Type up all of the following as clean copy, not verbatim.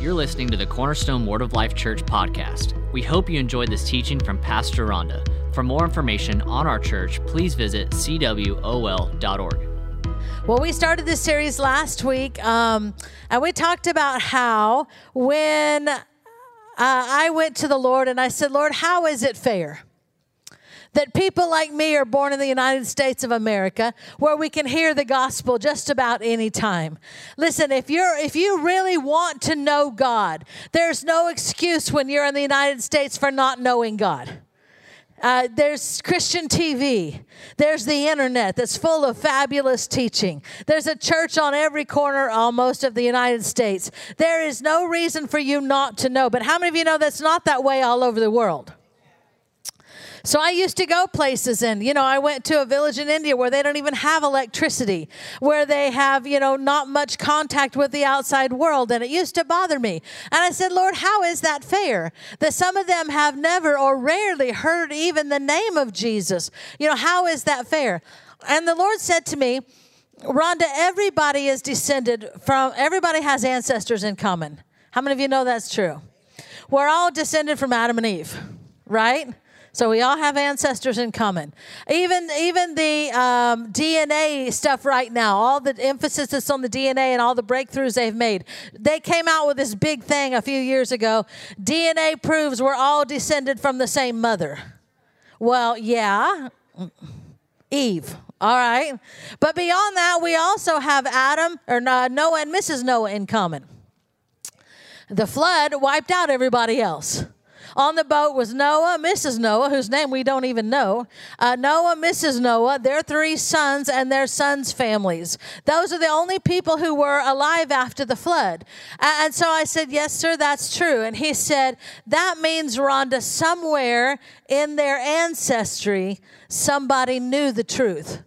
You're listening to the Cornerstone Word of Life Church podcast. We hope you enjoyed this teaching from Pastor Rhonda. For more information on our church, please visit cwol.org. Well, we started this series last week, and we talked about how when I went to the Lord and I said, Lord, how is it fair that people like me are born in the United States of America, where we can hear the gospel just about any time? Listen, if you really want to know God, there's no excuse when you're in the United States for not knowing God. There's Christian TV. There's the internet that's full of fabulous teaching. There's a church on every corner almost of the United States. There is no reason for you not to know. But how many of you know that's not that way all over the world? So I used to go places and, I went to a village in India where they don't even have electricity, where they have, not much contact with the outside world. And it used to bother me. And I said, Lord, how is that fair that some of them have never or rarely heard even the name of Jesus? How is that fair? And the Lord said to me, Rhonda, everybody is descended from, everybody has ancestors in common. How many of you know that's true? We're all descended from Adam and Eve, right? So we all have ancestors in common. Even the DNA stuff right now, all the emphasis that's on the DNA and all the breakthroughs they've made. They came out with this big thing a few years ago. DNA proves we're all descended from the same mother. Well, yeah, Eve. All right. But beyond that, we also have Adam or Noah and Mrs. Noah in common. The flood wiped out everybody else. On the boat was Noah, Mrs. Noah, whose name we don't even know. Noah, Mrs. Noah, their three sons and their sons' families. Those are the only people who were alive after the flood. And so I said, yes, sir, that's true. And he said, that means, Rhonda, somewhere in their ancestry, somebody knew the truth.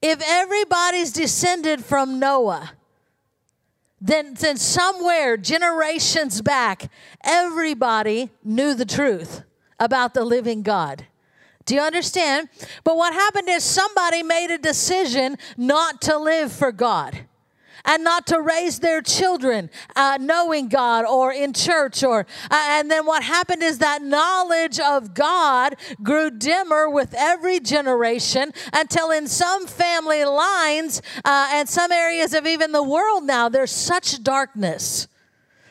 If everybody's descended from Noah, then somewhere generations back, everybody knew the truth about the living God. Do you understand? But what happened is somebody made a decision not to live for God and not to raise their children knowing God or in church. And then what happened is that knowledge of God grew dimmer with every generation until in some family lines and some areas of even the world now, there's such darkness.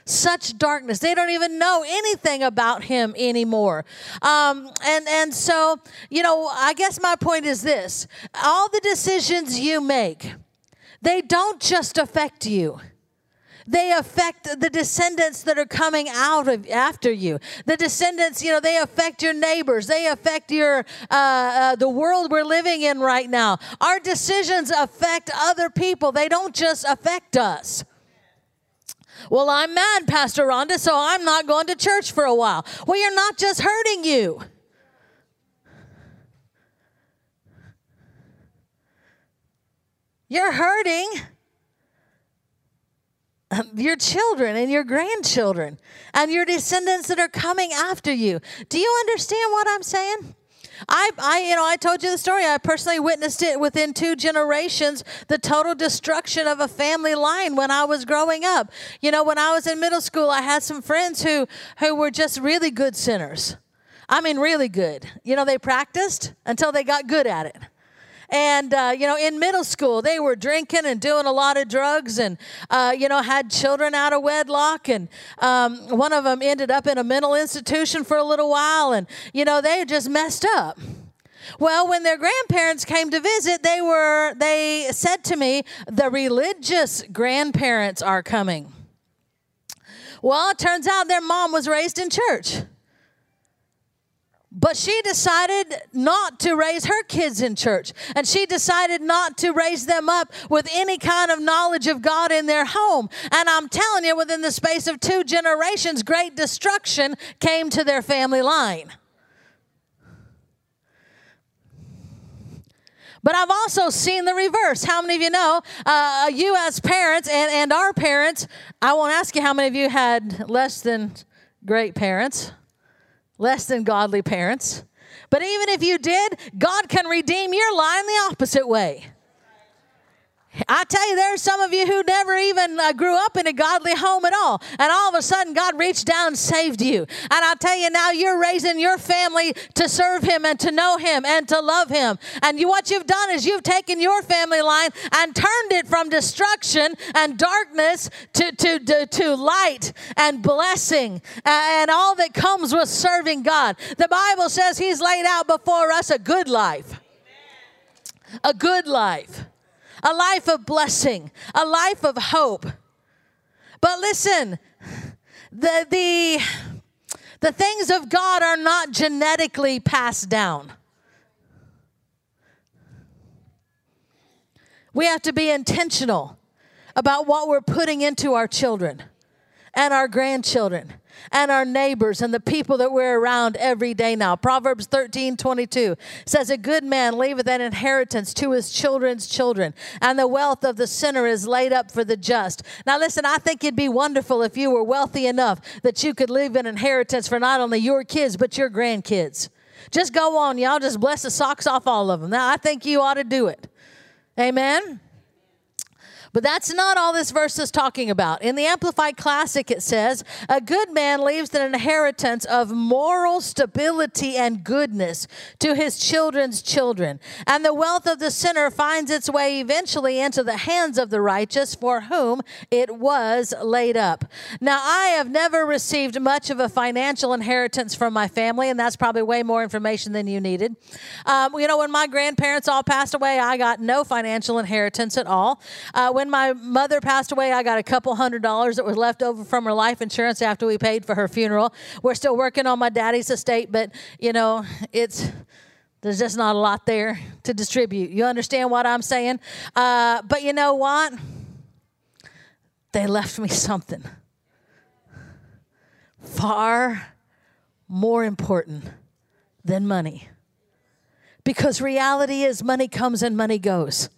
Such darkness. They don't even know anything about him anymore. So, I guess my point is this. All the decisions you make, they don't just affect you. They affect the descendants that are coming out of after you. The descendants, they affect your neighbors. They affect your the world we're living in right now. Our decisions affect other people. They don't just affect us. Well, I'm mad, Pastor Rhonda, so I'm not going to church for a while. Well, you're not just hurting you. You're hurting your children and your grandchildren and your descendants that are coming after you. Do you understand what I'm saying? I told you the story. I personally witnessed it within two generations, the total destruction of a family line when I was growing up. When I was in middle school, I had some friends who were just really good sinners. I mean, really good. They practiced until they got good at it. And, in middle school, they were drinking and doing a lot of drugs and, had children out of wedlock. And one of them ended up in a mental institution for a little while. And, they just messed up. Well, when their grandparents came to visit, they said to me, the religious grandparents are coming. Well, it turns out their mom was raised in church. But she decided not to raise her kids in church. And she decided not to raise them up with any kind of knowledge of God in their home. And I'm telling you, within the space of two generations, great destruction came to their family line. But I've also seen the reverse. How many of you know, you as parents and our parents, I won't ask you how many of you had less than great parents. Less than godly parents. But even if you did, God can redeem your line the opposite way. I tell you, there's some of you who never even grew up in a godly home at all. And all of a sudden, God reached down and saved you. And I tell you, now you're raising your family to serve Him and to know Him and to love Him. And what you've done is you've taken your family line and turned it from destruction and darkness to light and blessing and all that comes with serving God. The Bible says He's laid out before us a good life. Amen. A good life. A life of blessing, a life of hope. But listen, the things of God are not genetically passed down. We have to be intentional about what we're putting into our children and our grandchildren and our neighbors and the people that we're around every day now. Proverbs 13:22 says, "A good man leaveth an inheritance to his children's children, and the wealth of the sinner is laid up for the just." Now listen, I think it'd be wonderful if you were wealthy enough that you could leave an inheritance for not only your kids, but your grandkids. Just go on, y'all. Just bless the socks off all of them. Now I think you ought to do it. Amen? But that's not all this verse is talking about. In the Amplified Classic, it says, "A good man leaves an inheritance of moral stability and goodness to his children's children. And the wealth of the sinner finds its way eventually into the hands of the righteous, for whom it was laid up." Now, I have never received much of a financial inheritance from my family, and that's probably way more information than you needed. When my grandparents all passed away, I got no financial inheritance at all. When my mother passed away, I got a couple $100 that was left over from her life insurance after we paid for her funeral. We're still working on my daddy's estate, but, there's just not a lot there to distribute. You understand what I'm saying? But you know what? They left me something far more important than money, because reality is money comes and money goes.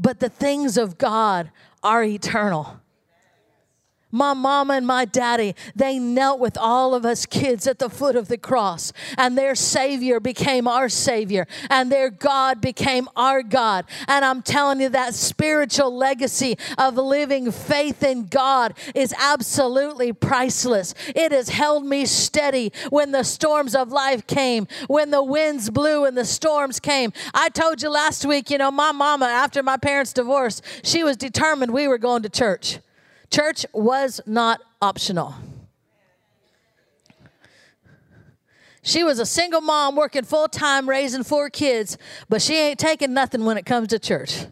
But the things of God are eternal. My mama and my daddy, they knelt with all of us kids at the foot of the cross, and their Savior became our Savior, and their God became our God. And I'm telling you, that spiritual legacy of living faith in God is absolutely priceless. It has held me steady when the storms of life came, when the winds blew and the storms came. I told you last week, my mama, after my parents' divorce, she was determined we were going to church. Church was not optional. She was a single mom working full-time, raising 4 kids, but she ain't taking nothing when it comes to church.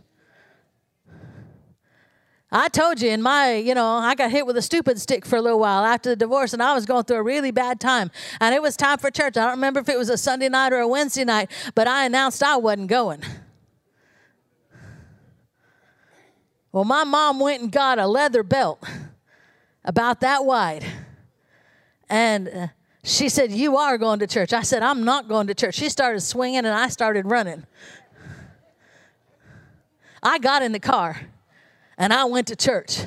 I told you I got hit with a stupid stick for a little while after the divorce, and I was going through a really bad time, and it was time for church. I don't remember if it was a Sunday night or a Wednesday night, but I announced I wasn't going. Well, my mom went and got a leather belt about that wide. And she said, "You are going to church." I said, "I'm not going to church." She started swinging and I started running. I got in the car and I went to church.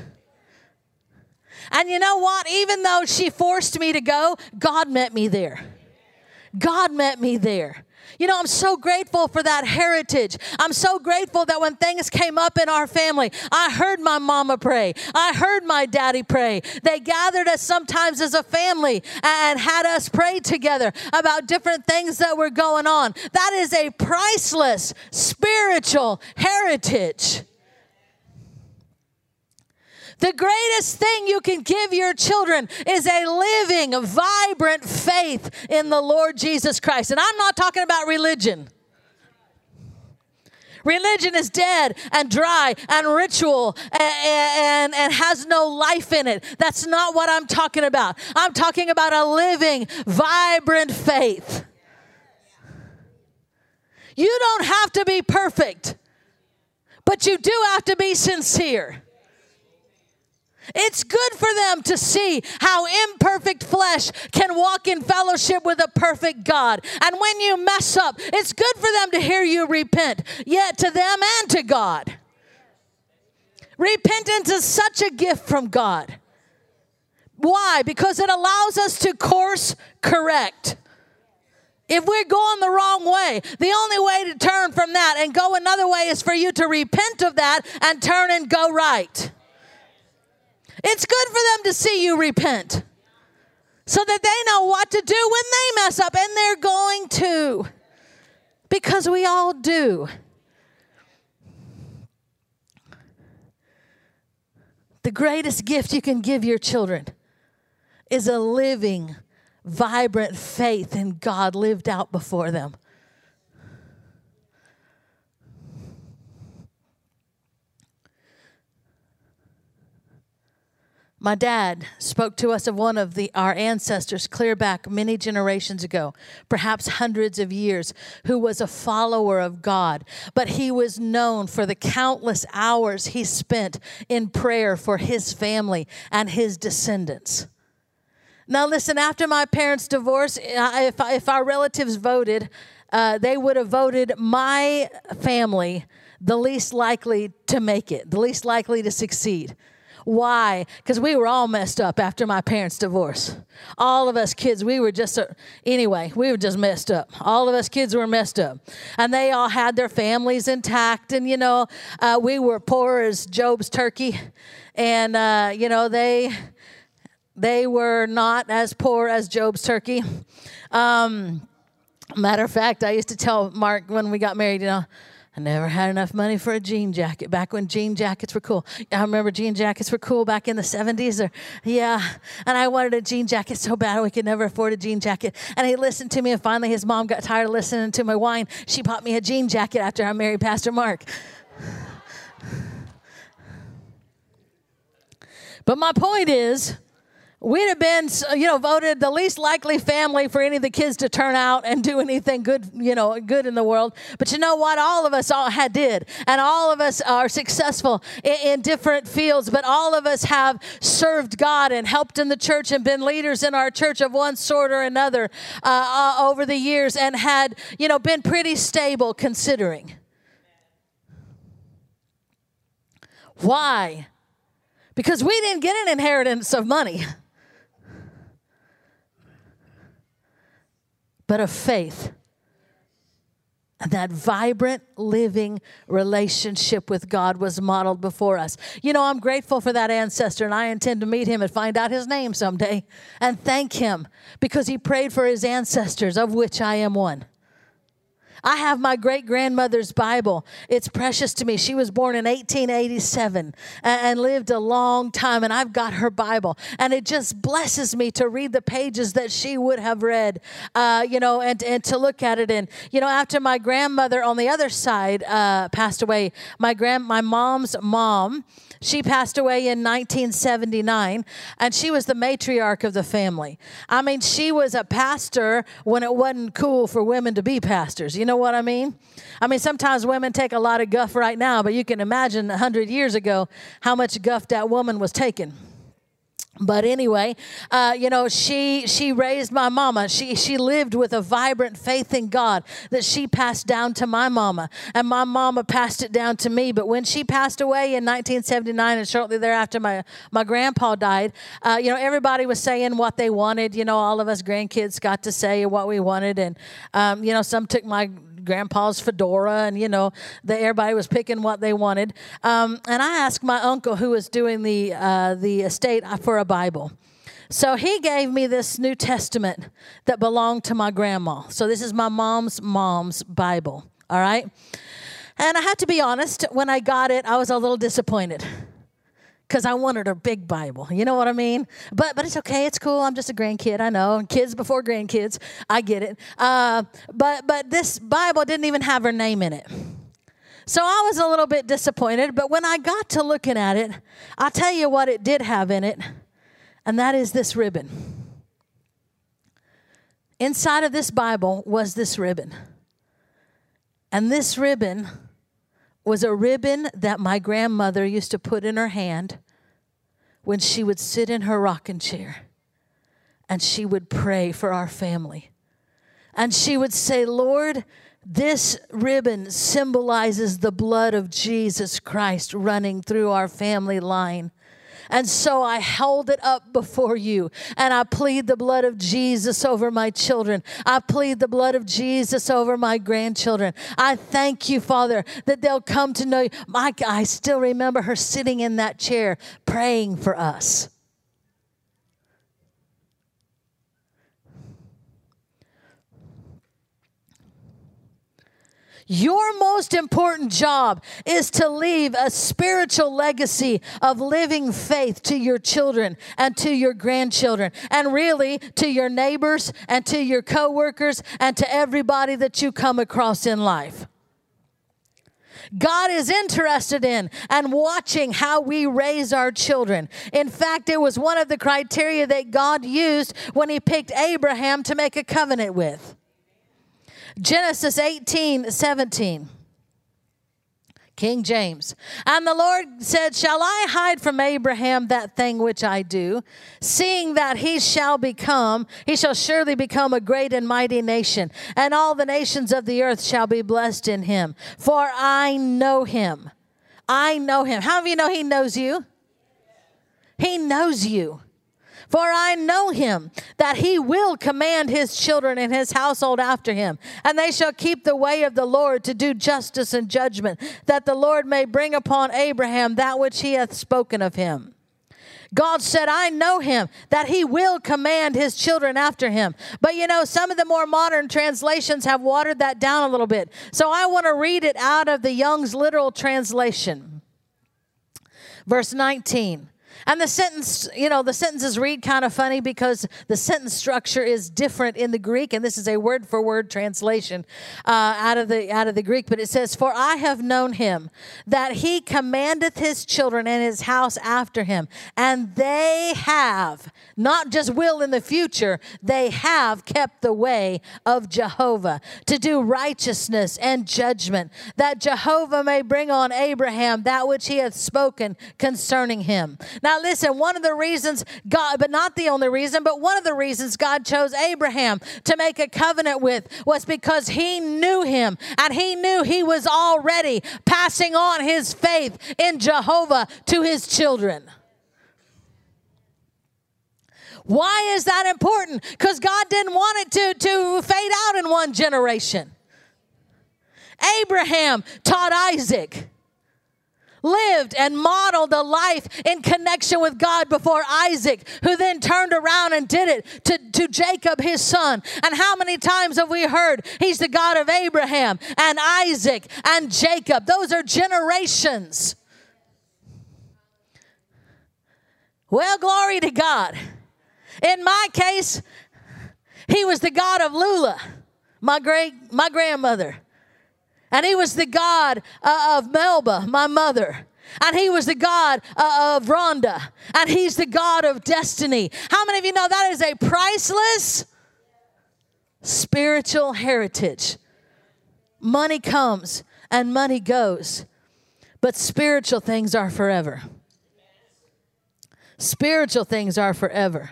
And you know what? Even though she forced me to go, God met me there. God met me there. I'm so grateful for that heritage. I'm so grateful that when things came up in our family, I heard my mama pray. I heard my daddy pray. They gathered us sometimes as a family and had us pray together about different things that were going on. That is a priceless spiritual heritage. The greatest thing you can give your children is a living, vibrant faith in the Lord Jesus Christ. And I'm not talking about religion. Religion is dead and dry and ritual and has no life in it. That's not what I'm talking about. I'm talking about a living, vibrant faith. You don't have to be perfect, but you do have to be sincere. It's good for them to see how imperfect flesh can walk in fellowship with a perfect God. And when you mess up, it's good for them to hear you repent, yet to them and to God. Repentance is such a gift from God. Why? Because it allows us to course correct. If we're going the wrong way, the only way to turn from that and go another way is for you to repent of that and turn and go right. It's good for them to see you repent so that they know what to do when they mess up, and they're going to, because we all do. The greatest gift you can give your children is a living, vibrant faith in God lived out before them. My dad spoke to us of one of our ancestors clear back many generations ago, perhaps hundreds of years, who was a follower of God. But he was known for the countless hours he spent in prayer for his family and his descendants. Now listen, after my parents' divorce, if our relatives voted, they would have voted my family the least likely to make it, the least likely to succeed. Why? Because we were all messed up after my parents' divorce. All of us kids, we were just messed up. All of us kids were messed up. And they all had their families intact. And, we were poor as Job's turkey. And, they were not as poor as Job's turkey. Matter of fact, I used to tell Mark when we got married, I never had enough money for a jean jacket, back when jean jackets were cool. I remember jean jackets were cool back in the 70s. And I wanted a jean jacket so bad. We could never afford a jean jacket. And he listened to me, and finally his mom got tired of listening to my whine. She bought me a jean jacket after I married Pastor Mark. But my point is, we'd have been, voted the least likely family for any of the kids to turn out and do anything good, good in the world. But you know what? All of us did, and all of us are successful in different fields. But all of us have served God and helped in the church and been leaders in our church of one sort or another over the years, and had, been pretty stable considering. Why? Because we didn't get an inheritance of money, but of faith and that vibrant, living relationship with God was modeled before us. I'm grateful for that ancestor, and I intend to meet him and find out his name someday and thank him, because he prayed for his ancestors, of which I am one. I have my great-grandmother's Bible. It's precious to me. She was born in 1887 and lived a long time, and I've got her Bible. And it just blesses me to read the pages that she would have read, and to look at it. And, after my grandmother on the other side passed away, my mom's mom, she passed away in 1979, and she was the matriarch of the family. I mean, she was a pastor when it wasn't cool for women to be pastors. You know what I mean? Sometimes women take a lot of guff right now, but you can imagine 100 years ago how much guff that woman was taking. But anyway, she raised my mama. She lived with a vibrant faith in God that she passed down to my mama. And my mama passed it down to me. But when she passed away in 1979, and shortly thereafter my grandpa died, everybody was saying what they wanted. All of us grandkids got to say what we wanted. And, some took my grandpa's fedora, and everybody was picking what they wanted. And I asked my uncle, who was doing the estate, for a Bible. So he gave me this New Testament that belonged to my grandma. So this is my mom's Bible. All right. And I have to be honest, when I got it, I was a little disappointed, because I wanted a big Bible. You know what I mean? But it's okay. It's cool. I'm just a grandkid. I know. And kids before grandkids. I get it. But this Bible didn't even have her name in it. So I was a little bit disappointed. But when I got to looking at it, I'll tell you what it did have in it. And that is this ribbon. Inside of this Bible was this ribbon. And this ribbon was a ribbon that my grandmother used to put in her hand when she would sit in her rocking chair, and she would pray for our family. And she would say, Lord, this ribbon symbolizes the blood of Jesus Christ running through our family line. And so I held it up before you, and I plead the blood of Jesus over my children. I plead the blood of Jesus over my grandchildren. I thank you, Father, that they'll come to know you. Mike, I still remember her sitting in that chair praying for us. Your most important job is to leave a spiritual legacy of living faith to your children and to your grandchildren, and really to your neighbors and to your coworkers and to everybody that you come across in life. God is interested in and watching how we raise our children. In fact, it was one of the criteria that God used when he picked Abraham to make a covenant with. Genesis 18:17. King James. And the Lord said, shall I hide from Abraham that thing which I do, seeing that he shall surely become a great and mighty nation, and all the nations of the earth shall be blessed in him. For I know him. I know him. How many of you know he knows you? He knows you. For I know him, that he will command his children and his household after him, and they shall keep the way of the Lord to do justice and judgment, that the Lord may bring upon Abraham that which he hath spoken of him. God said, I know him, that he will command his children after him. But you know, some of the more modern translations have watered that down a little bit. So I want to read it out of the Young's Literal Translation. Verse 19. And the sentence, the sentences read kind of funny because the sentence structure is different in the Greek, and this is a word-for-word translation out of the Greek. But it says, "For I have known him, that he commandeth his children and his house after him, and they have not just will in the future; they have kept the way of Jehovah to do righteousness and judgment, that Jehovah may bring on Abraham that which he hath spoken concerning him." Now listen, one of the reasons God chose Abraham to make a covenant with was because he knew him, and he knew he was already passing on his faith in Jehovah to his children. Why is that important? Because God didn't want it to fade out in one generation. Abraham taught Isaac, lived and modeled a life in connection with God before Isaac, who then turned around and did it to Jacob, his son. And how many times have we heard he's the God of Abraham and Isaac and Jacob? Those are generations. Well, glory to God. In my case, he was the God of Lula, my grandmother. And he was the God of Melba, my mother. And he was the God of Rhonda. And he's the God of destiny. How many of you know that is a priceless spiritual heritage? Money comes and money goes, but spiritual things are forever. Spiritual things are forever.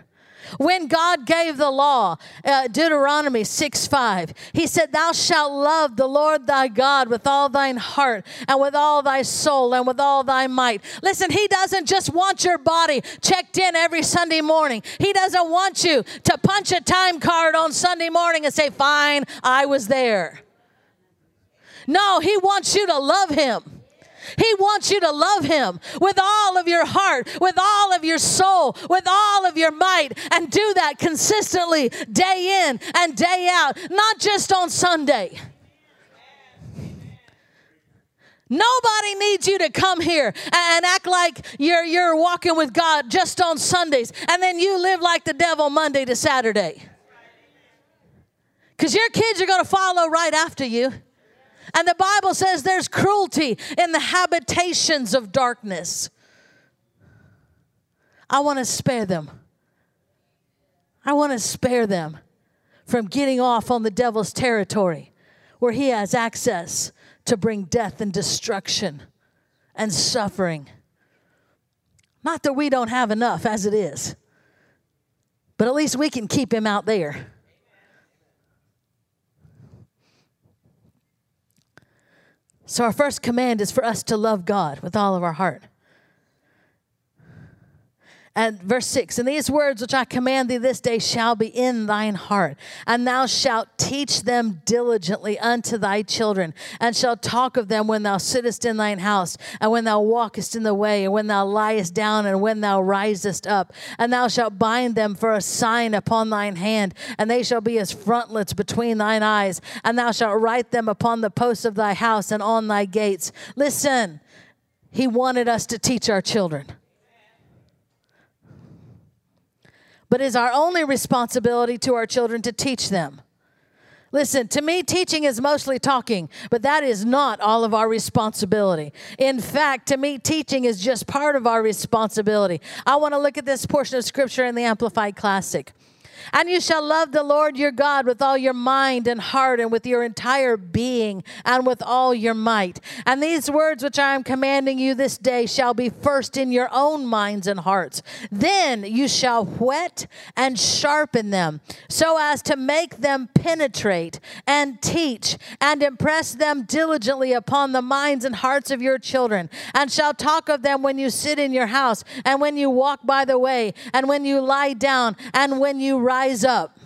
When God gave the law, Deuteronomy 6:5, he said, thou shalt love the Lord thy God with all thine heart and with all thy soul and with all thy might. Listen, he doesn't just want your body checked in every Sunday morning. He doesn't want you to punch a time card on Sunday morning and say, fine, I was there. No, he wants you to love him. He wants you to love him with all of your heart, with all of your soul, with all of your might, and do that consistently, day in and day out, not just on Sunday. Nobody needs you to come here and act like you're walking with God just on Sundays, and then you live like the devil Monday to Saturday. Because your kids are going to follow right after you. And the Bible says there's cruelty in the habitations of darkness. I want to spare them. I want to spare them from getting off on the devil's territory where he has access to bring death and destruction and suffering. Not that we don't have enough as it is, but at least we can keep him out there. So our first command is for us to love God with all of our heart. And verse 6, and these words which I command thee this day shall be in thine heart, and thou shalt teach them diligently unto thy children, and shalt talk of them when thou sittest in thine house, and when thou walkest in the way, and when thou liest down, and when thou risest up. And thou shalt bind them for a sign upon thine hand, and they shall be as frontlets between thine eyes, and thou shalt write them upon the posts of thy house and on thy gates. Listen, he wanted us to teach our children. But it's our only responsibility to our children to teach them. Listen, to me, teaching is mostly talking, but that is not all of our responsibility. In fact, to me, teaching is just part of our responsibility. I want to look at this portion of Scripture in the Amplified Classic. And you shall love the Lord your God with all your mind and heart and with your entire being and with all your might. And these words which I am commanding you this day shall be first in your own minds and hearts. Then you shall whet and sharpen them so as to make them penetrate and teach and impress them diligently upon the minds and hearts of your children, and shall talk of them when you sit in your house and when you walk by the way and when you lie down and when you rise up.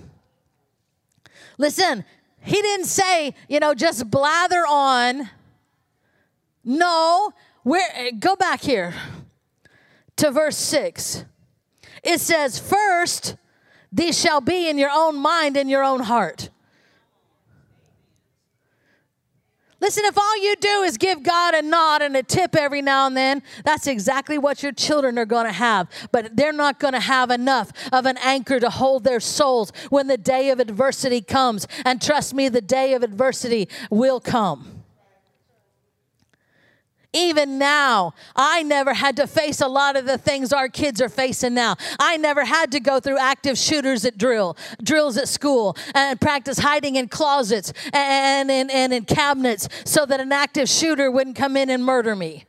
Listen, he didn't say, just blather on. No, go back here to verse 6. It says, first, these shall be in your own mind and your own heart. Listen, if all you do is give God a nod and a tip every now and then, that's exactly what your children are going to have. But they're not going to have enough of an anchor to hold their souls when the day of adversity comes. And trust me, the day of adversity will come. Even now, I never had to face a lot of the things our kids are facing now. I never had to go through active shooters at drills at school and practice hiding in closets and in cabinets so that an active shooter wouldn't come in and murder me.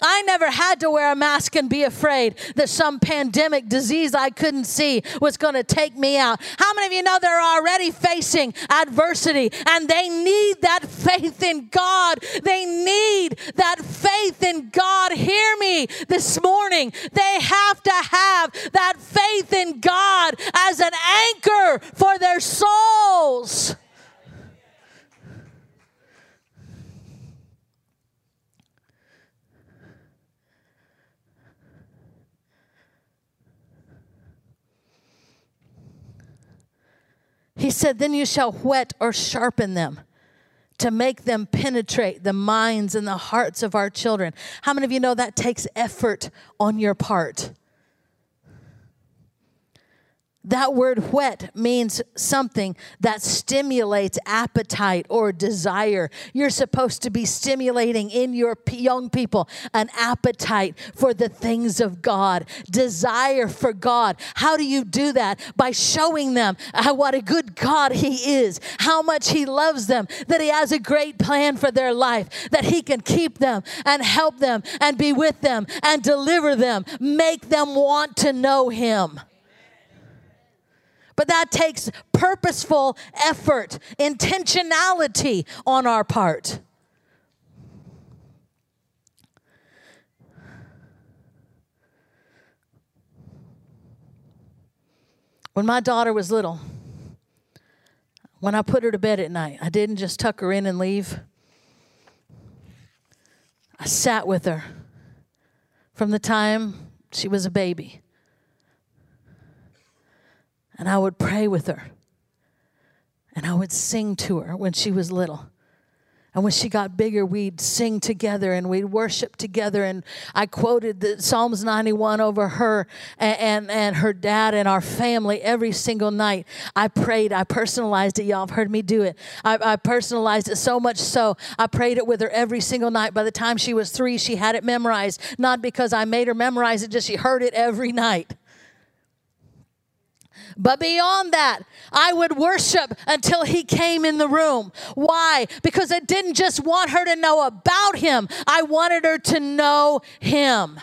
I never had to wear a mask and be afraid that some pandemic disease I couldn't see was going to take me out. How many of you know they're already facing adversity, and they need that faith in God? They need that faith in God. Hear me this morning. They have to have that faith in God as an anchor for their souls. He said, then you shall whet or sharpen them to make them penetrate the minds and the hearts of our children. How many of you know that takes effort on your part? That word whet means something that stimulates appetite or desire. You're supposed to be stimulating in your young people an appetite for the things of God, desire for God. How do you do that? By showing them what a good God He is, how much He loves them, that He has a great plan for their life, that He can keep them and help them and be with them and deliver them, make them want to know Him. But that takes purposeful effort, intentionality on our part. When my daughter was little, when I put her to bed at night, I didn't just tuck her in and leave. I sat with her from the time she was a baby. And I would pray with her. And I would sing to her when she was little. And when she got bigger, we'd sing together and we'd worship together. And I quoted the Psalms 91 over her and her dad and our family every single night. I prayed. I personalized it. Y'all have heard me do it. I personalized it so much so I prayed it with her every single night. By the time she was 3, she had it memorized. Not because I made her memorize it, just she heard it every night. But beyond that, I would worship until He came in the room. Why? Because I didn't just want her to know about Him. I wanted her to know Him.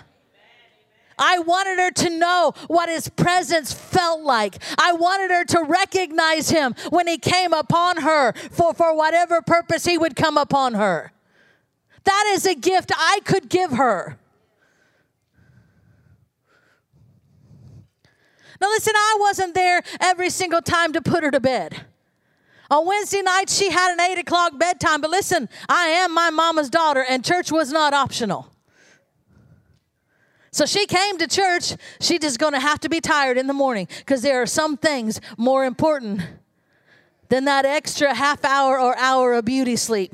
I wanted her to know what His presence felt like. I wanted her to recognize Him when He came upon her for whatever purpose He would come upon her. That is a gift I could give her. Now listen, I wasn't there every single time to put her to bed. On Wednesday night, she had an 8 o'clock bedtime. But listen, I am my mama's daughter, and church was not optional. So she came to church. She's just going to have to be tired in the morning because there are some things more important than that extra half hour or hour of beauty sleep.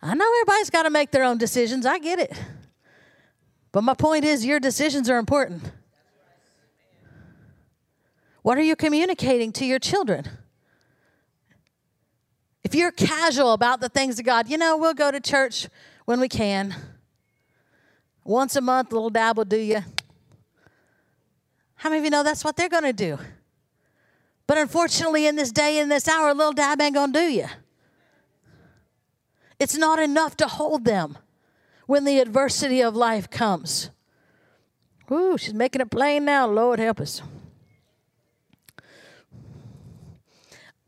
I know everybody's got to make their own decisions. I get it. But my point is, your decisions are important. What are you communicating to your children? If you're casual about the things of God, you know, we'll go to church when we can. Once a month, a little dab will do you. How many of you know that's what they're going to do? But unfortunately, in this day, in this hour, a little dab ain't going to do you. It's not enough to hold them when the adversity of life comes. Ooh, she's making it plain now. Lord, help us.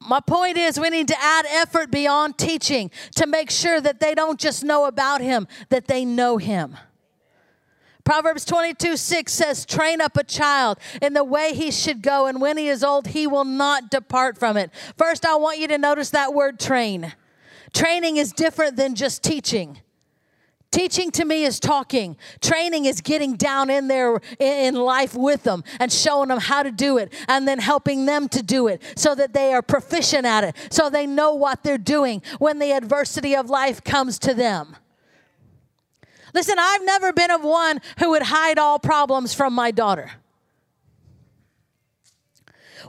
My point is, we need to add effort beyond teaching to make sure that they don't just know about Him, that they know Him. Proverbs 22:6 says, train up a child in the way he should go, and when he is old, he will not depart from it. First, I want you to notice that word train. Training is different than just teaching. Teaching to me is talking. Training is getting down in there in life with them and showing them how to do it and then helping them to do it so that they are proficient at it, so they know what they're doing when the adversity of life comes to them. Listen, I've never been of one who would hide all problems from my daughter.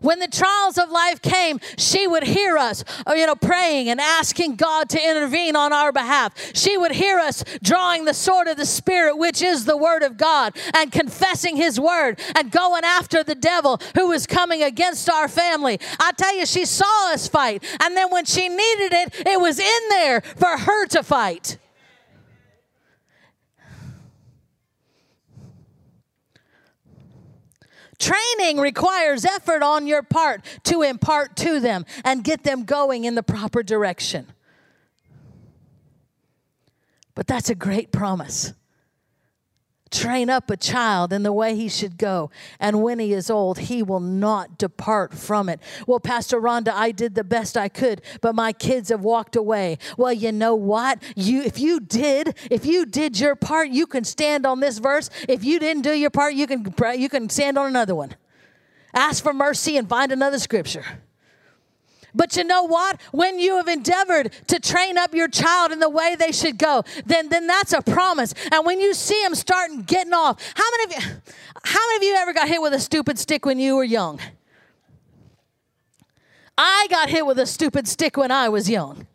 When the trials of life came, she would hear us, praying and asking God to intervene on our behalf. She would hear us drawing the sword of the Spirit, which is the Word of God, and confessing His Word and going after the devil who was coming against our family. I tell you, she saw us fight, and then when she needed it, it was in there for her to fight. Training requires effort on your part to impart to them and get them going in the proper direction. But that's a great promise. Train up a child in the way he should go, and when he is old, he will not depart from it. Well, Pastor Rhonda, I did the best I could, but my kids have walked away. Well, you know what? If you did your part, you can stand on this verse. If you didn't do your part, you can stand on another one. Ask for mercy and find another scripture. But you know what? When you have endeavored to train up your child in the way they should go, then that's a promise. And when you see them starting getting off, how many of you ever got hit with a stupid stick when you were young? I got hit with a stupid stick when I was young.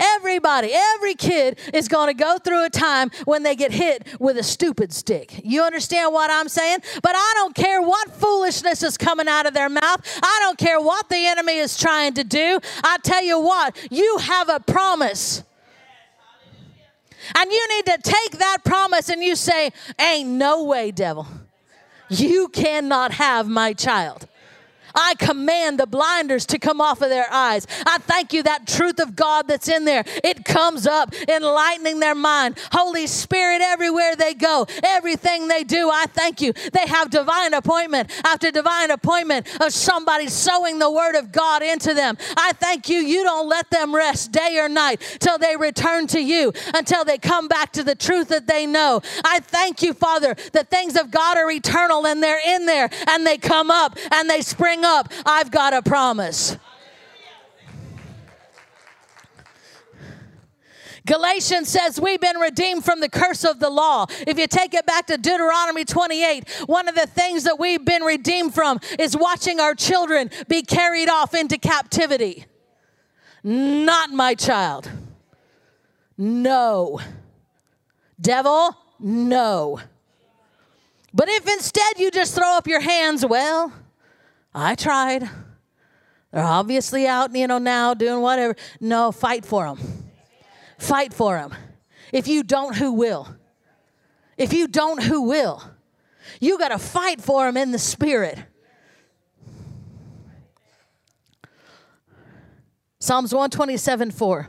Everybody, every kid is going to go through a time when they get hit with a stupid stick. You understand what I'm saying? But I don't care what foolishness is coming out of their mouth. I don't care what the enemy is trying to do. I tell you what, you have a promise. And you need to take that promise and you say, ain't no way, devil. You cannot have my child. I command the blinders to come off of their eyes. I thank you that truth of God that's in there. It comes up, enlightening their mind. Holy Spirit, everywhere they go, everything they do, I thank you. They have divine appointment after divine appointment of somebody sowing the word of God into them. I thank you. You don't let them rest day or night till they return to you, until they come back to the truth that they know. I thank you, Father, the things of God are eternal and they're in there and they come up and they spring up. I've got a promise. Galatians says we've been redeemed from the curse of the law. If you take it back to Deuteronomy 28, one of the things that we've been redeemed from is watching our children be carried off into captivity. Not my child. No. Devil, no. But if instead you just throw up your hands, well, I tried. They're obviously out, now doing whatever. No, fight for them. Fight for them. If you don't, who will? If you don't, who will? You got to fight for them in the spirit. Psalms 127:4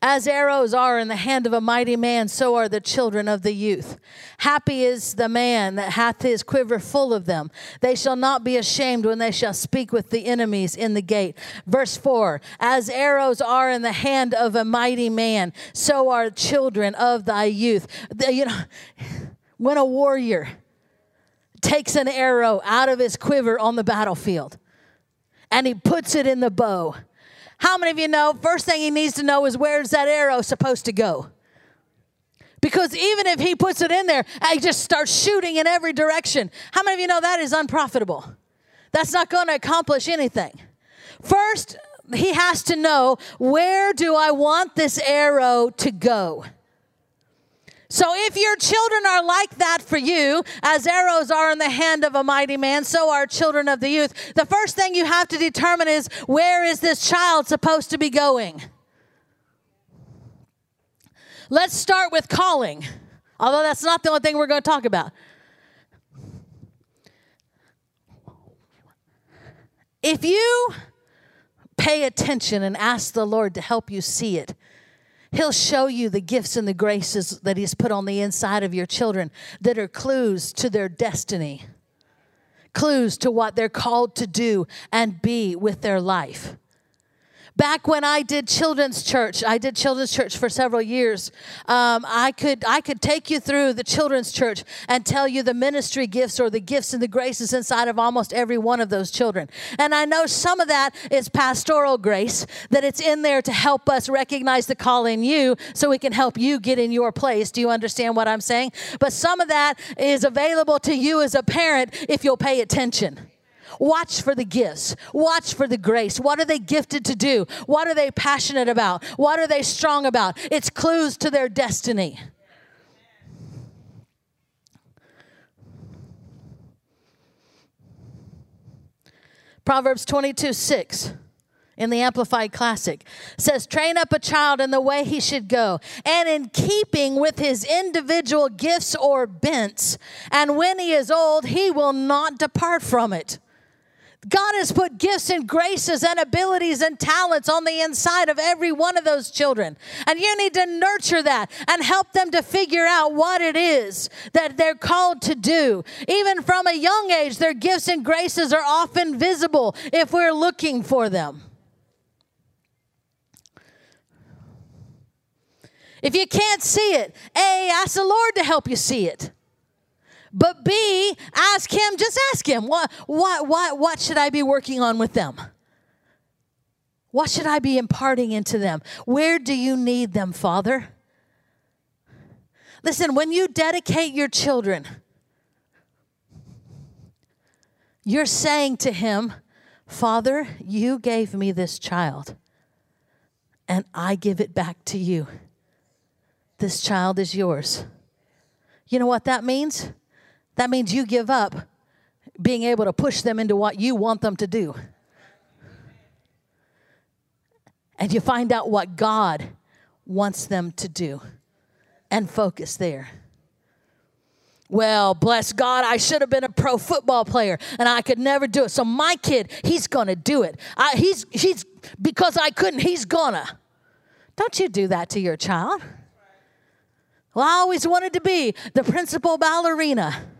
As arrows are in the hand of a mighty man, so are the children of the youth. Happy is the man that hath his quiver full of them. They shall not be ashamed when they shall speak with the enemies in the gate. Verse 4, as arrows are in the hand of a mighty man, so are children of thy youth. When a warrior takes an arrow out of his quiver on the battlefield and he puts it in the bow, how many of you know, first thing he needs to know is where's that arrow supposed to go? Because even if he puts it in there, he just starts shooting in every direction. How many of you know that is unprofitable? That's not going to accomplish anything. First, he has to know, where do I want this arrow to go? So if your children are like that for you, as arrows are in the hand of a mighty man, so are children of the youth. The first thing you have to determine is, where is this child supposed to be going? Let's start with calling, although that's not the only thing we're going to talk about. If you pay attention and ask the Lord to help you see it, He'll show you the gifts and the graces that He's put on the inside of your children that are clues to their destiny, clues to what they're called to do and be with their life. Back when I did children's church, for several years. I could take you through the children's church and tell you the ministry gifts or the gifts and the graces inside of almost every one of those children. And I know some of that is pastoral grace, that it's in there to help us recognize the call in you so we can help you get in your place. Do you understand what I'm saying? But some of that is available to you as a parent if you'll pay attention. Watch for the gifts. Watch for the grace. What are they gifted to do? What are they passionate about? What are they strong about? It's clues to their destiny. Proverbs 22:6 in the Amplified Classic says, train up a child in the way he should go, and in keeping with his individual gifts or bents, and when he is old, he will not depart from it. God has put gifts and graces and abilities and talents on the inside of every one of those children. And you need to nurture that and help them to figure out what it is that they're called to do. Even from a young age, their gifts and graces are often visible if we're looking for them. If you can't see it, A, ask the Lord to help you see it. But B, ask Him, just ask Him, what should I be working on with them? What should I be imparting into them? Where do you need them, Father? Listen, when you dedicate your children, you're saying to Him, Father, you gave me this child, and I give it back to you. This child is yours. You know what that means? That means you give up being able to push them into what you want them to do. And you find out what God wants them to do and focus there. Well, bless God, I should have been a pro football player and I could never do it. So my kid, he's going to do it. Because I couldn't, he's going to. Don't you do that to your child. Well, I always wanted to be the principal ballerina.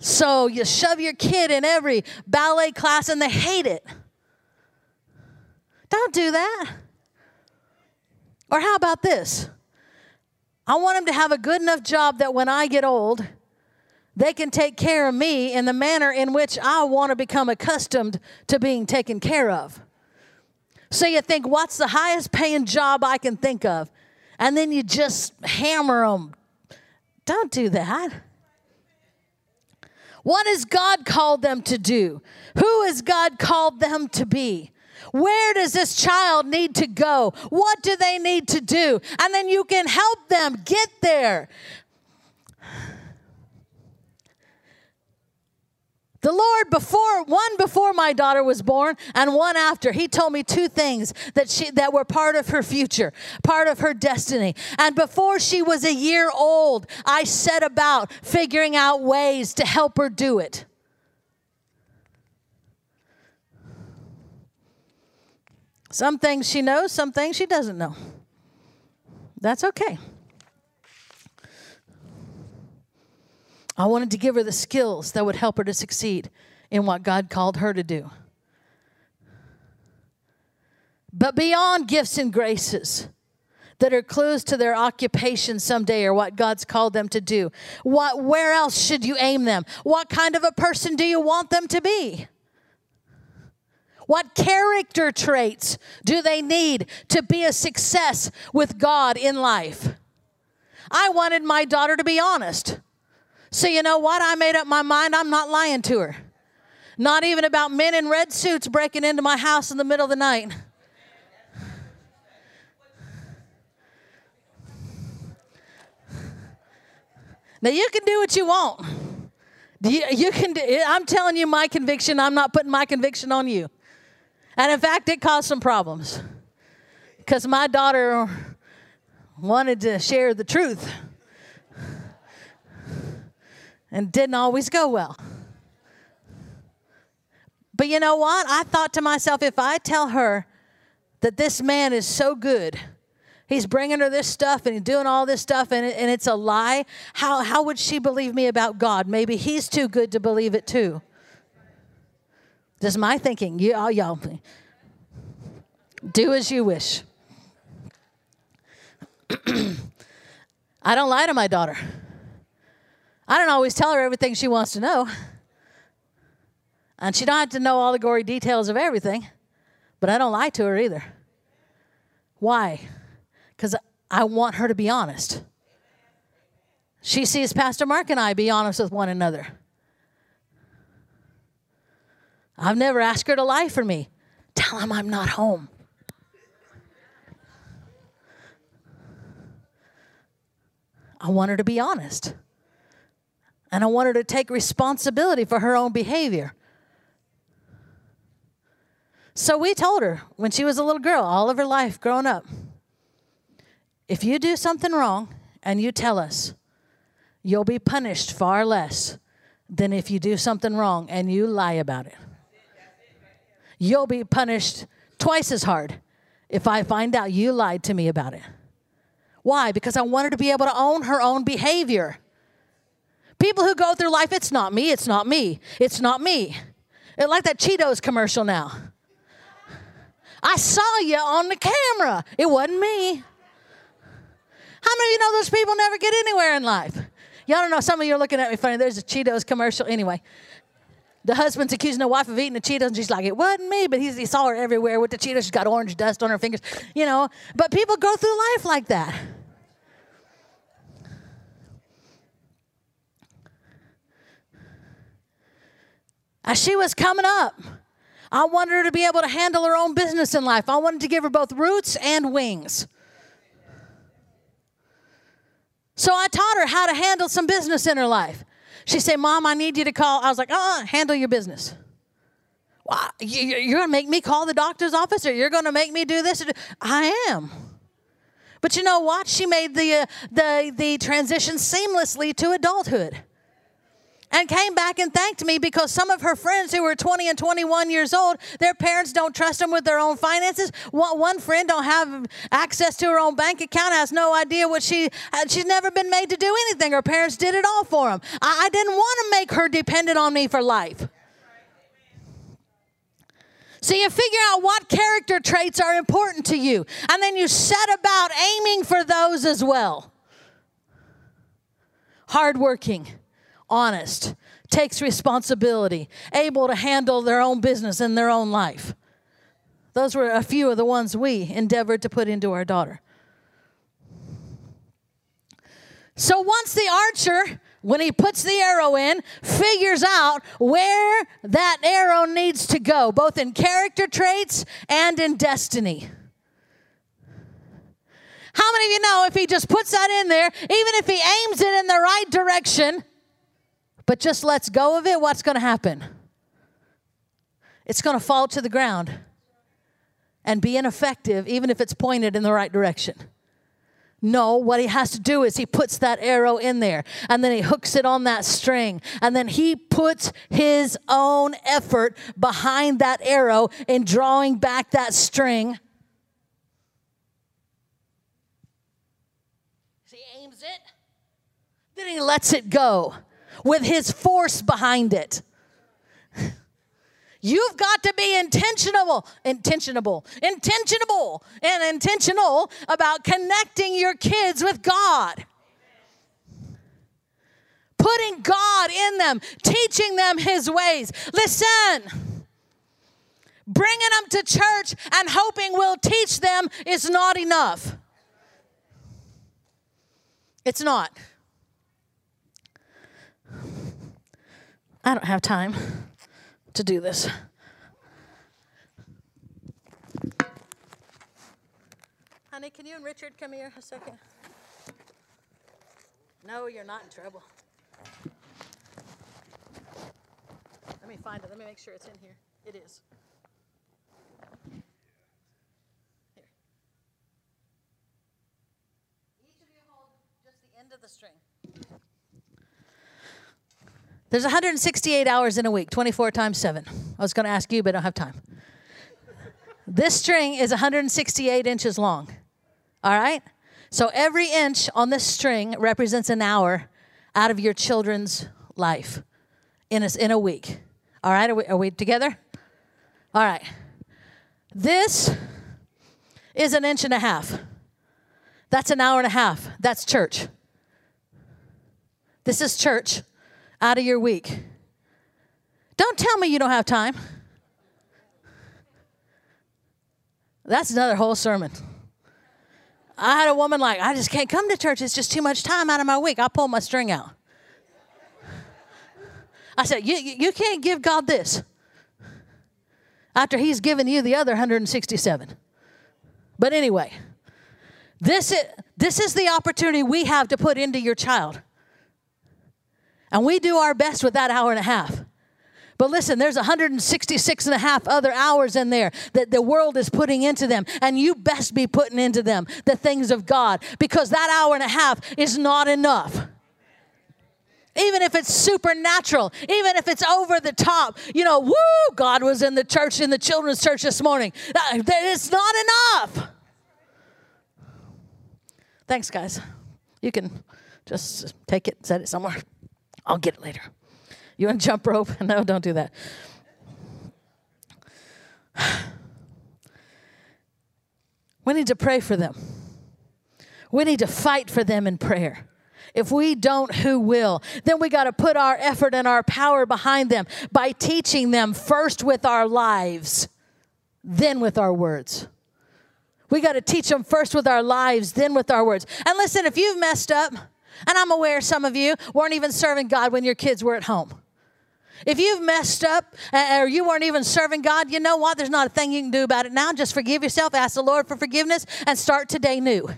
So you shove your kid in every ballet class and they hate it. Don't do that. Or how about this? I want them to have a good enough job that when I get old, they can take care of me in the manner in which I want to become accustomed to being taken care of. So you think, what's the highest paying job I can think of? And then you just hammer them. Don't do that. What has God called them to do? Who has God called them to be? Where does this child need to go? What do they need to do? And then you can help them get there. The Lord, before my daughter was born and one after, He told me two things that were part of her future, part of her destiny. And before she was a year old, I set about figuring out ways to help her do it. Some things she knows, some things she doesn't know. That's okay. I wanted to give her the skills that would help her to succeed in what God called her to do. But beyond gifts and graces that are clues to their occupation someday or what God's called them to do, where else should you aim them? What kind of a person do you want them to be? What character traits do they need to be a success with God in life? I wanted my daughter to be honest. So you know what? I made up my mind. I'm not lying to her. Not even about men in red suits breaking into my house in the middle of the night. Now you can do what you want. You can do, I'm telling you my conviction. I'm not putting my conviction on you. And in fact, it caused some problems. Because my daughter wanted to share the truth. And didn't always go well. But you know what? I thought to myself, if I tell her that this man is so good, he's bringing her this stuff and he's doing all this stuff and it's a lie, how would she believe me about God? Maybe he's too good to believe it too. This is my thinking. Y'all, do as you wish. I don't lie to my daughter. I don't always tell her everything she wants to know. And she don't have to know all the gory details of everything. But I don't lie to her either. Why? Because I want her to be honest. She sees Pastor Mark and I be honest with one another. I've never asked her to lie for me. Tell him I'm not home. I want her to be honest. And I want her to take responsibility for her own behavior. So we told her when she was a little girl, all of her life growing up, if you do something wrong and you tell us, you'll be punished far less than if you do something wrong and you lie about it. You'll be punished twice as hard if I find out you lied to me about it. Why? Because I want her to be able to own her own behavior. People who go through life, it's not me, it's not me, it's not me. It's like that Cheetos commercial now. I saw you on the camera. It wasn't me. How many of you know those people never get anywhere in life? Y'all don't know. Some of you are looking at me funny. There's a Cheetos commercial anyway. The husband's accusing the wife of eating the Cheetos, and she's like, it wasn't me, but he saw her everywhere with the Cheetos. She's got orange dust on her fingers, you know. But people go through life like that. As she was coming up, I wanted her to be able to handle her own business in life. I wanted to give her both roots and wings. So I taught her how to handle some business in her life. She said, Mom, I need you to call. I was like, handle your business. Well, you're going to make me call the doctor's office or you're going to make me do this? I am. But you know what? She made the transition seamlessly to adulthood. And came back and thanked me because some of her friends who were 20 and 21 years old, their parents don't trust them with their own finances. One friend don't have access to her own bank account, has no idea what she's never been made to do anything. Her parents did it all for them. I didn't want to make her dependent on me for life. So you figure out what character traits are important to you. And then you set about aiming for those as well. Hardworking. Honest, takes responsibility, able to handle their own business and their own life. Those were a few of the ones we endeavored to put into our daughter. So once the archer, when he puts the arrow in, figures out where that arrow needs to go, both in character traits and in destiny. How many of you know if he just puts that in there, even if he aims it in the right direction, but just lets go of it, what's going to happen? It's going to fall to the ground and be ineffective, even if it's pointed in the right direction. No, what he has to do is he puts that arrow in there, and then he hooks it on that string, and then he puts his own effort behind that arrow in drawing back that string and he lets it go with his force behind it. You've got to be intentional about connecting your kids with God. Putting God in them, teaching them his ways. Listen, bringing them to church and hoping we'll teach them is not enough. It's not. I don't have time to do this. Honey, can you and Richard come here a second? No, you're not in trouble. Let me find it. Let me make sure it's in here. It is. Here. Each of you hold just the end of the string. There's 168 hours in a week, 24 times 7. I was going to ask you, but I don't have time. This string is 168 inches long, all right? So every inch on this string represents an hour out of your children's life in a week, all right? Are we together? All right. This is an inch and a half. That's an hour and a half. That's church. This is church. Out of your week. Don't tell me you don't have time. That's another whole sermon. I had a woman like, I just can't come to church. It's just too much time out of my week. I'll pull my string out. I said, you can't give God this after he's given you the other 167. But anyway, this is the opportunity we have to put into your child. And we do our best with that hour and a half. But listen, there's 166 and a half other hours in there that the world is putting into them. And you best be putting into them the things of God. Because that hour and a half is not enough. Even if it's supernatural. Even if it's over the top. You know, woo, God was in the church, in the children's church this morning. It's not enough. Thanks, guys. You can just take it, set it somewhere. I'll get it later. You want to jump rope? No, don't do that. We need to pray for them. We need to fight for them in prayer. If we don't, who will? Then we got to put our effort and our power behind them by teaching them first with our lives, then with our words. We got to teach them first with our lives, then with our words. And listen, if you've messed up, and I'm aware some of you weren't even serving God when your kids were at home. If you've messed up or you weren't even serving God, you know what? There's not a thing you can do about it now. Just forgive yourself, ask the Lord for forgiveness, and start today new.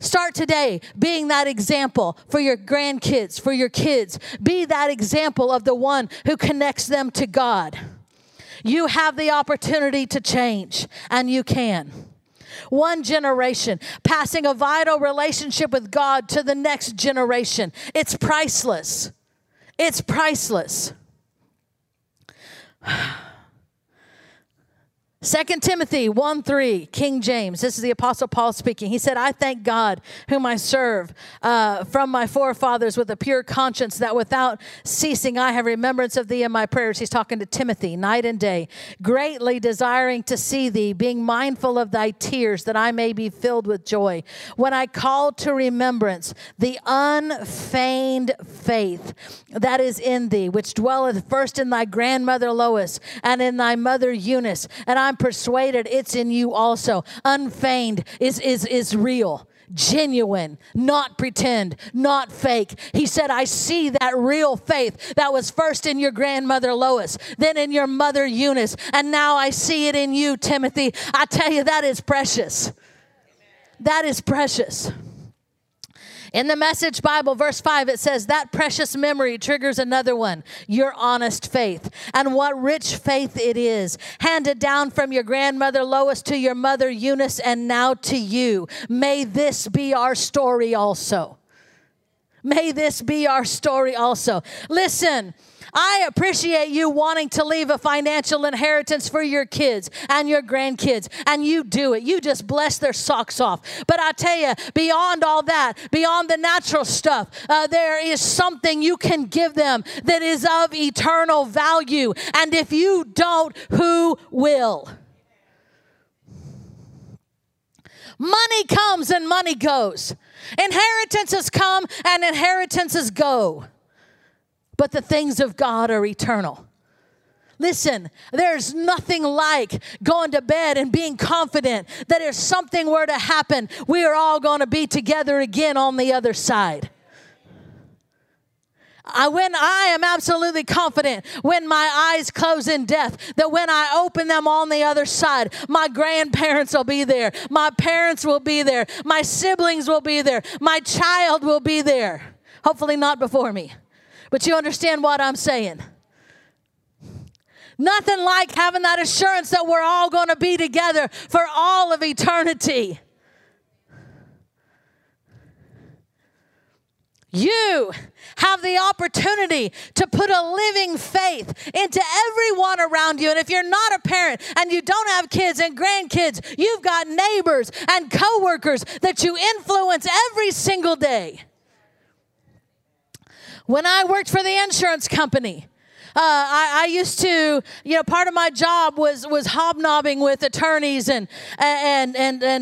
Start today being that example for your grandkids, for your kids. Be that example of the one who connects them to God. You have the opportunity to change, and you can. One generation, passing a vital relationship with God to the next generation. It's priceless. It's priceless. 2 Timothy 1:3, King James. This is the Apostle Paul speaking. He said, I thank God whom I serve from my forefathers with a pure conscience that without ceasing I have remembrance of thee in my prayers. He's talking to Timothy night and day, greatly desiring to see thee, being mindful of thy tears that I may be filled with joy. When I call to remembrance the unfeigned faith that is in thee, which dwelleth first in thy grandmother Lois and in thy mother Eunice, and I'm persuaded it's in you also. Unfeigned is real, genuine, not pretend, not fake. He said, I see that real faith that was first in your grandmother Lois, then in your mother Eunice, and now I see it in you, Timothy. I tell you, that is precious. That is precious. In the Message Bible, verse 5, it says, that precious memory triggers another one, your honest faith. And what rich faith it is, handed down from your grandmother Lois to your mother Eunice and now to you. May this be our story also. May this be our story also. Listen, I appreciate you wanting to leave a financial inheritance for your kids and your grandkids, and you do it. You just bless their socks off. But I tell you, beyond all that, beyond the natural stuff, there is something you can give them that is of eternal value. And if you don't, who will? Money comes and money goes. Inheritances come and inheritances go. But the things of God are eternal. Listen, there's nothing like going to bed and being confident that if something were to happen, we are all going to be together again on the other side. I am absolutely confident when my eyes close in death that when I open them on the other side, my grandparents will be there. My parents will be there. My siblings will be there. My child will be there. Hopefully not before me. But you understand what I'm saying. Nothing like having that assurance that we're all going to be together for all of eternity. You have the opportunity to put a living faith into everyone around you. And if you're not a parent and you don't have kids and grandkids, you've got neighbors and coworkers that you influence every single day. When I worked for the insurance company, I used to, part of my job was hobnobbing with attorneys and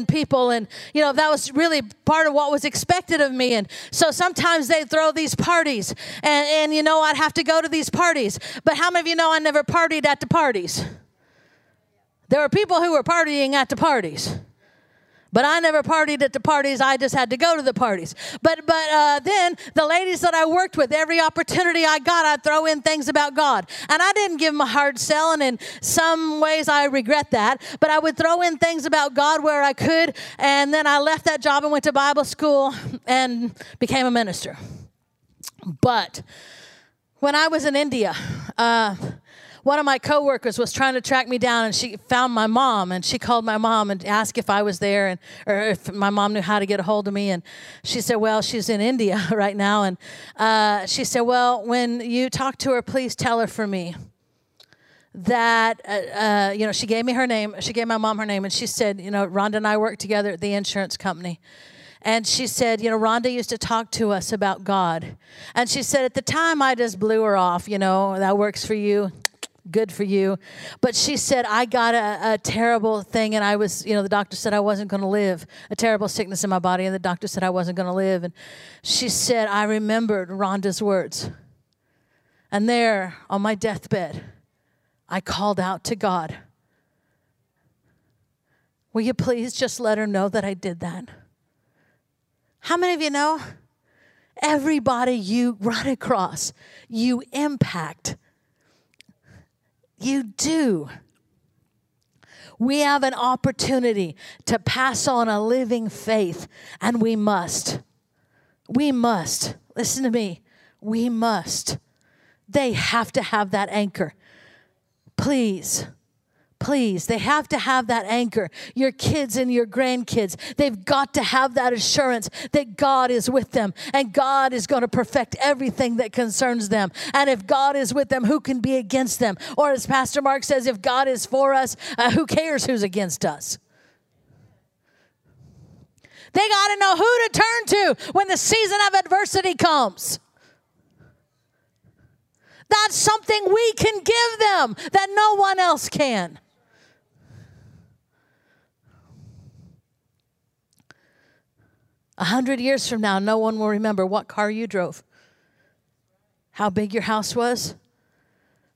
people. And, that was really part of what was expected of me. And so sometimes they'd throw these parties and I'd have to go to these parties. But how many of you know I never partied at the parties? There were people who were partying at the parties. But I never partied at the parties. I just had to go to the parties. But then the ladies that I worked with, every opportunity I got, I'd throw in things about God. And I didn't give them a hard sell, and in some ways I regret that. But I would throw in things about God where I could, and then I left that job and went to Bible school and became a minister. But when I was in India, one of my coworkers was trying to track me down, and she found my mom, and she called my mom and asked if I was there or if my mom knew how to get a hold of me. And she said, well, she's in India right now. And she said, well, when you talk to her, please tell her for me that, she gave me her name. She gave my mom her name, and she said, Rhonda and I worked together at the insurance company. And she said, Rhonda used to talk to us about God. And she said, at the time, I just blew her off, that works for you. Good for you. But she said, I got a terrible thing, and I was, the doctor said I wasn't going to live, a terrible sickness in my body, and the doctor said I wasn't going to live. And she said, I remembered Rhonda's words. And there, on my deathbed, I called out to God. Will you please just let her know that I did that? How many of you know? Everybody you run across, you impact. You do. We have an opportunity to pass on a living faith, and we must. We must. Listen to me. We must. They have to have that anchor. Please. Please, they have to have that anchor. Your kids and your grandkids, they've got to have that assurance that God is with them, and God is going to perfect everything that concerns them. And if God is with them, who can be against them? Or as Pastor Mark says, if God is for us, who cares who's against us? They got to know who to turn to when the season of adversity comes. That's something we can give them that no one else can. A 100 years from now, no one will remember what car you drove, how big your house was,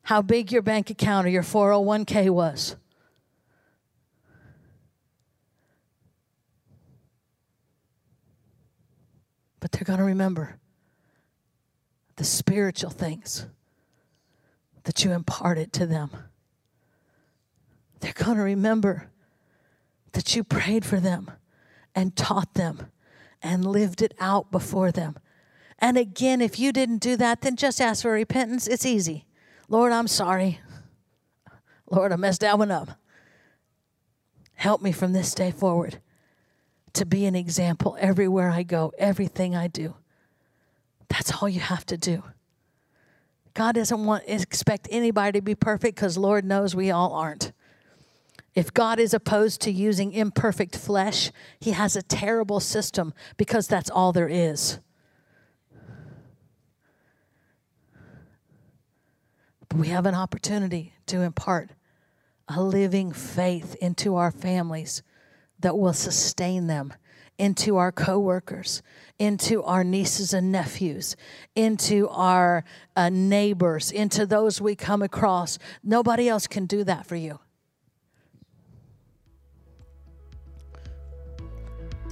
how big your bank account or your 401k was. But they're going to remember the spiritual things that you imparted to them. They're going to remember that you prayed for them and taught them and lived it out before them. And again, if you didn't do that, then just ask for repentance. It's easy. Lord, I'm sorry. Lord, I messed that one up. Help me from this day forward to be an example everywhere I go, everything I do. That's all you have to do. God doesn't expect anybody to be perfect, because Lord knows we all aren't. If God is opposed to using imperfect flesh, he has a terrible system, because that's all there is. But we have an opportunity to impart a living faith into our families that will sustain them, into our coworkers, into our nieces and nephews, into our neighbors, into those we come across. Nobody else can do that for you.